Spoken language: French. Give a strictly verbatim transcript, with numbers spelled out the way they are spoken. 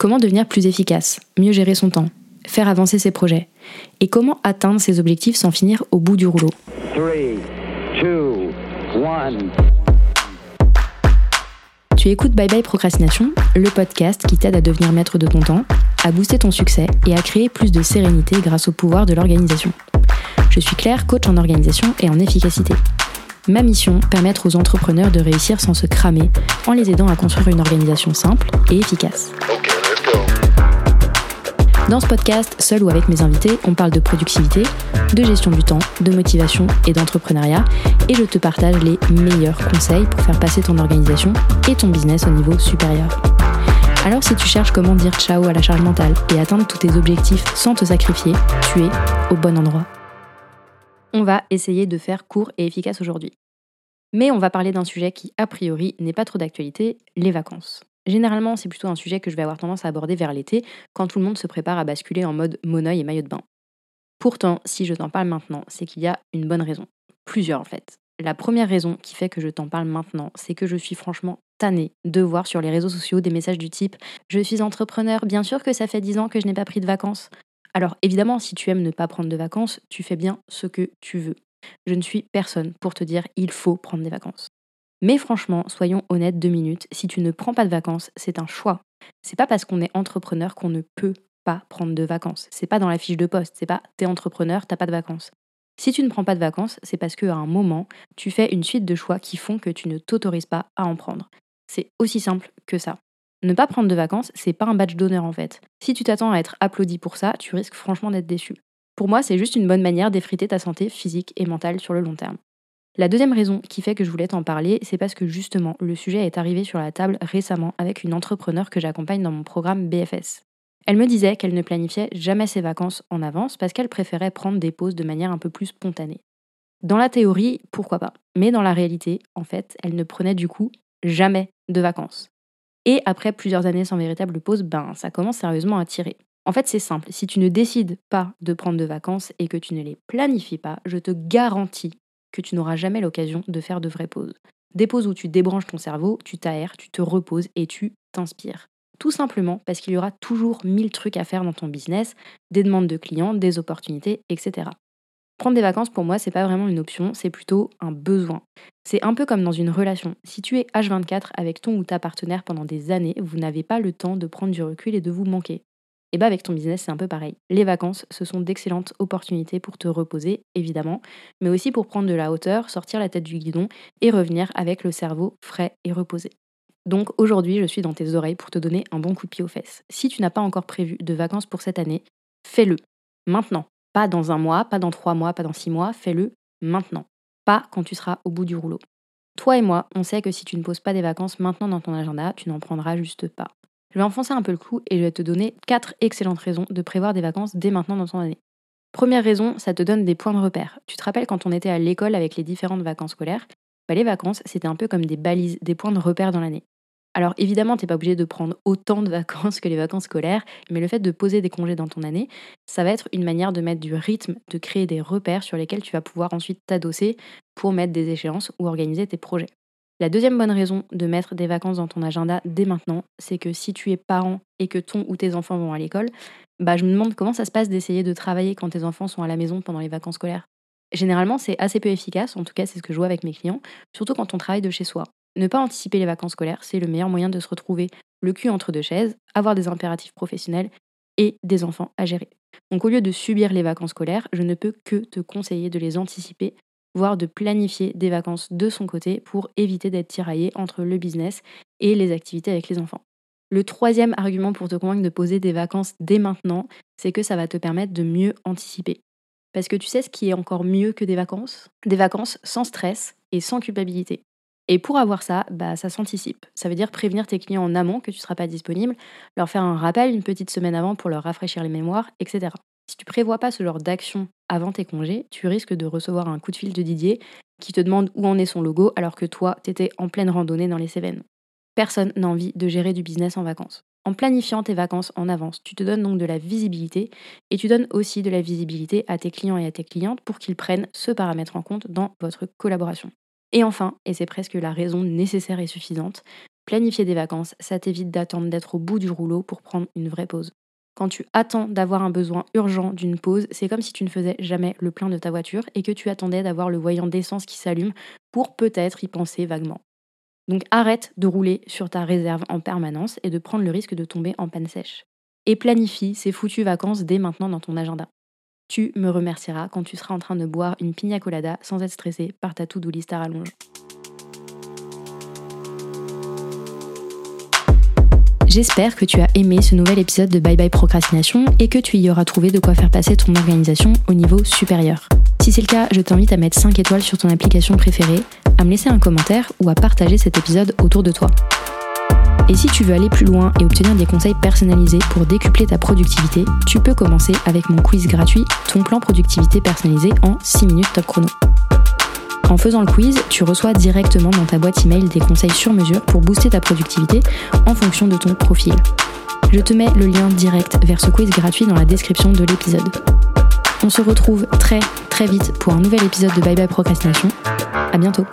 Comment devenir plus efficace, mieux gérer son temps, faire avancer ses projets et comment atteindre ses objectifs sans finir au bout du rouleau. trois, deux, un... Tu écoutes Bye Bye Procrastination, le podcast qui t'aide à devenir maître de ton temps, à booster ton succès et à créer plus de sérénité grâce au pouvoir de l'organisation. Je suis Claire, coach en organisation et en efficacité. Ma mission, permettre aux entrepreneurs de réussir sans se cramer, en les aidant à construire une organisation simple et efficace. Dans ce podcast, seul ou avec mes invités, on parle de productivité, de gestion du temps, de motivation et d'entrepreneuriat. Et je te partage les meilleurs conseils pour faire passer ton organisation et ton business au niveau supérieur. Alors si tu cherches comment dire ciao à la charge mentale et atteindre tous tes objectifs sans te sacrifier, tu es au bon endroit. On va essayer de faire court et efficace aujourd'hui. Mais on va parler d'un sujet qui, a priori, n'est pas trop d'actualité, les vacances. Généralement, c'est plutôt un sujet que je vais avoir tendance à aborder vers l'été, quand tout le monde se prépare à basculer en mode monoeil et maillot de bain. Pourtant, si je t'en parle maintenant, c'est qu'il y a une bonne raison. Plusieurs en fait. La première raison qui fait que je t'en parle maintenant, c'est que je suis franchement tannée de voir sur les réseaux sociaux des messages du type « Je suis entrepreneur, bien sûr que ça fait dix ans que je n'ai pas pris de vacances ». Alors évidemment, si tu aimes ne pas prendre de vacances, tu fais bien ce que tu veux. Je ne suis personne pour te dire « il faut prendre des vacances ». Mais franchement, soyons honnêtes deux minutes, si tu ne prends pas de vacances, c'est un choix. C'est pas parce qu'on est entrepreneur qu'on ne peut pas prendre de vacances. C'est pas dans la fiche de poste, c'est pas t'es entrepreneur, t'as pas de vacances. Si tu ne prends pas de vacances, c'est parce qu'à un moment, tu fais une suite de choix qui font que tu ne t'autorises pas à en prendre. C'est aussi simple que ça. Ne pas prendre de vacances, c'est pas un badge d'honneur en fait. Si tu t'attends à être applaudi pour ça, tu risques franchement d'être déçu. Pour moi, c'est juste une bonne manière d'effriter ta santé physique et mentale sur le long terme. La deuxième raison qui fait que je voulais t'en parler, c'est parce que justement, le sujet est arrivé sur la table récemment avec une entrepreneure que j'accompagne dans mon programme B F S. Elle me disait qu'elle ne planifiait jamais ses vacances en avance parce qu'elle préférait prendre des pauses de manière un peu plus spontanée. Dans la théorie, pourquoi pas. Mais dans la réalité, en fait, elle ne prenait du coup jamais de vacances. Et après plusieurs années sans véritable pause, ben ça commence sérieusement à tirer. En fait, c'est simple, si tu ne décides pas de prendre de vacances et que tu ne les planifies pas, je te garantis que tu n'auras jamais l'occasion de faire de vraies pauses. Des pauses où tu débranches ton cerveau, tu t'aères, tu te reposes et tu t'inspires. Tout simplement parce qu'il y aura toujours mille trucs à faire dans ton business, des demandes de clients, des opportunités, et cetera. Prendre des vacances, pour moi, c'est pas vraiment une option, c'est plutôt un besoin. C'est un peu comme dans une relation. Si tu es H vingt-quatre avec ton ou ta partenaire pendant des années, vous n'avez pas le temps de prendre du recul et de vous manquer. Et bah avec ton business, c'est un peu pareil. Les vacances, ce sont d'excellentes opportunités pour te reposer, évidemment, mais aussi pour prendre de la hauteur, sortir la tête du guidon et revenir avec le cerveau frais et reposé. Donc aujourd'hui, je suis dans tes oreilles pour te donner un bon coup de pied aux fesses. Si tu n'as pas encore prévu de vacances pour cette année, fais-le maintenant. Pas dans un mois, pas dans trois mois, pas dans six mois, fais-le maintenant. Pas quand tu seras au bout du rouleau. Toi et moi, on sait que si tu ne poses pas des vacances maintenant dans ton agenda, tu n'en prendras juste pas. Je vais enfoncer un peu le clou et je vais te donner quatre excellentes raisons de prévoir des vacances dès maintenant dans ton année. Première raison, ça te donne des points de repère. Tu te rappelles quand on était à l'école avec les différentes vacances scolaires, bah les vacances, c'était un peu comme des balises, des points de repère dans l'année. Alors évidemment, tu n'es pas obligé de prendre autant de vacances que les vacances scolaires, mais le fait de poser des congés dans ton année, ça va être une manière de mettre du rythme, de créer des repères sur lesquels tu vas pouvoir ensuite t'adosser pour mettre des échéances ou organiser tes projets. La deuxième bonne raison de mettre des vacances dans ton agenda dès maintenant, c'est que si tu es parent et que ton ou tes enfants vont à l'école, bah je me demande comment ça se passe d'essayer de travailler quand tes enfants sont à la maison pendant les vacances scolaires. Généralement, c'est assez peu efficace, en tout cas c'est ce que je vois avec mes clients, surtout quand on travaille de chez soi. Ne pas anticiper les vacances scolaires, c'est le meilleur moyen de se retrouver le cul entre deux chaises, avoir des impératifs professionnels et des enfants à gérer. Donc au lieu de subir les vacances scolaires, je ne peux que te conseiller de les anticiper, voire de planifier des vacances de son côté pour éviter d'être tiraillé entre le business et les activités avec les enfants. Le troisième argument pour te convaincre de poser des vacances dès maintenant, c'est que ça va te permettre de mieux anticiper. Parce que tu sais ce qui est encore mieux que des vacances ? Des vacances sans stress et sans culpabilité. Et pour avoir ça, bah ça s'anticipe. Ça veut dire prévenir tes clients en amont que tu ne seras pas disponible, leur faire un rappel une petite semaine avant pour leur rafraîchir les mémoires, et cetera. Si tu prévois pas ce genre d'action avant tes congés, tu risques de recevoir un coup de fil de Didier qui te demande où en est son logo alors que toi, t'étais en pleine randonnée dans les Cévennes. Personne n'a envie de gérer du business en vacances. En planifiant tes vacances en avance, tu te donnes donc de la visibilité et tu donnes aussi de la visibilité à tes clients et à tes clientes pour qu'ils prennent ce paramètre en compte dans votre collaboration. Et enfin, et c'est presque la raison nécessaire et suffisante, Planifier des vacances, ça t'évite d'attendre d'être au bout du rouleau pour prendre une vraie pause. Quand tu attends d'avoir un besoin urgent d'une pause, c'est comme si tu ne faisais jamais le plein de ta voiture et que tu attendais d'avoir le voyant d'essence qui s'allume pour peut-être y penser vaguement. Donc arrête de rouler sur ta réserve en permanence et de prendre le risque de tomber en panne sèche. Et planifie ces foutues vacances dès maintenant dans ton agenda. Tu me remercieras quand tu seras en train de boire une piña colada sans être stressé par ta to-do list à rallonge. J'espère que tu as aimé ce nouvel épisode de Bye Bye Procrastination et que tu y auras trouvé de quoi faire passer ton organisation au niveau supérieur. Si c'est le cas, je t'invite à mettre cinq étoiles sur ton application préférée, à me laisser un commentaire ou à partager cet épisode autour de toi. Et si tu veux aller plus loin et obtenir des conseils personnalisés pour décupler ta productivité, tu peux commencer avec mon quiz gratuit « Ton plan productivité personnalisé en six minutes top chrono ». En faisant le quiz, tu reçois directement dans ta boîte email des conseils sur mesure pour booster ta productivité en fonction de ton profil. Je te mets le lien direct vers ce quiz gratuit dans la description de l'épisode. On se retrouve très très vite pour un nouvel épisode de Bye Bye Procrastination. À bientôt.